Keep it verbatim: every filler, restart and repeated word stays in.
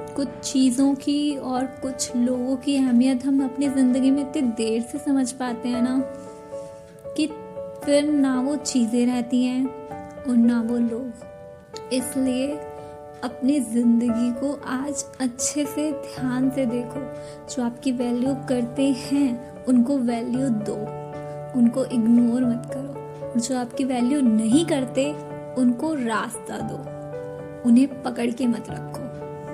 कुछ चीज़ों की और कुछ लोगों की अहमियत हम अपनी ज़िंदगी में इतनी देर से समझ पाते हैं ना कि फिर ना वो चीज़ें रहती हैं और ना वो लोग। इसलिए अपनी ज़िंदगी को आज अच्छे से ध्यान से देखो। जो आपकी वैल्यू करते हैं उनको वैल्यू दो, उनको इग्नोर मत करो। और जो आपकी वैल्यू नहीं करते उनको रास्ता दो, उन्हें पकड़ के मत रखो।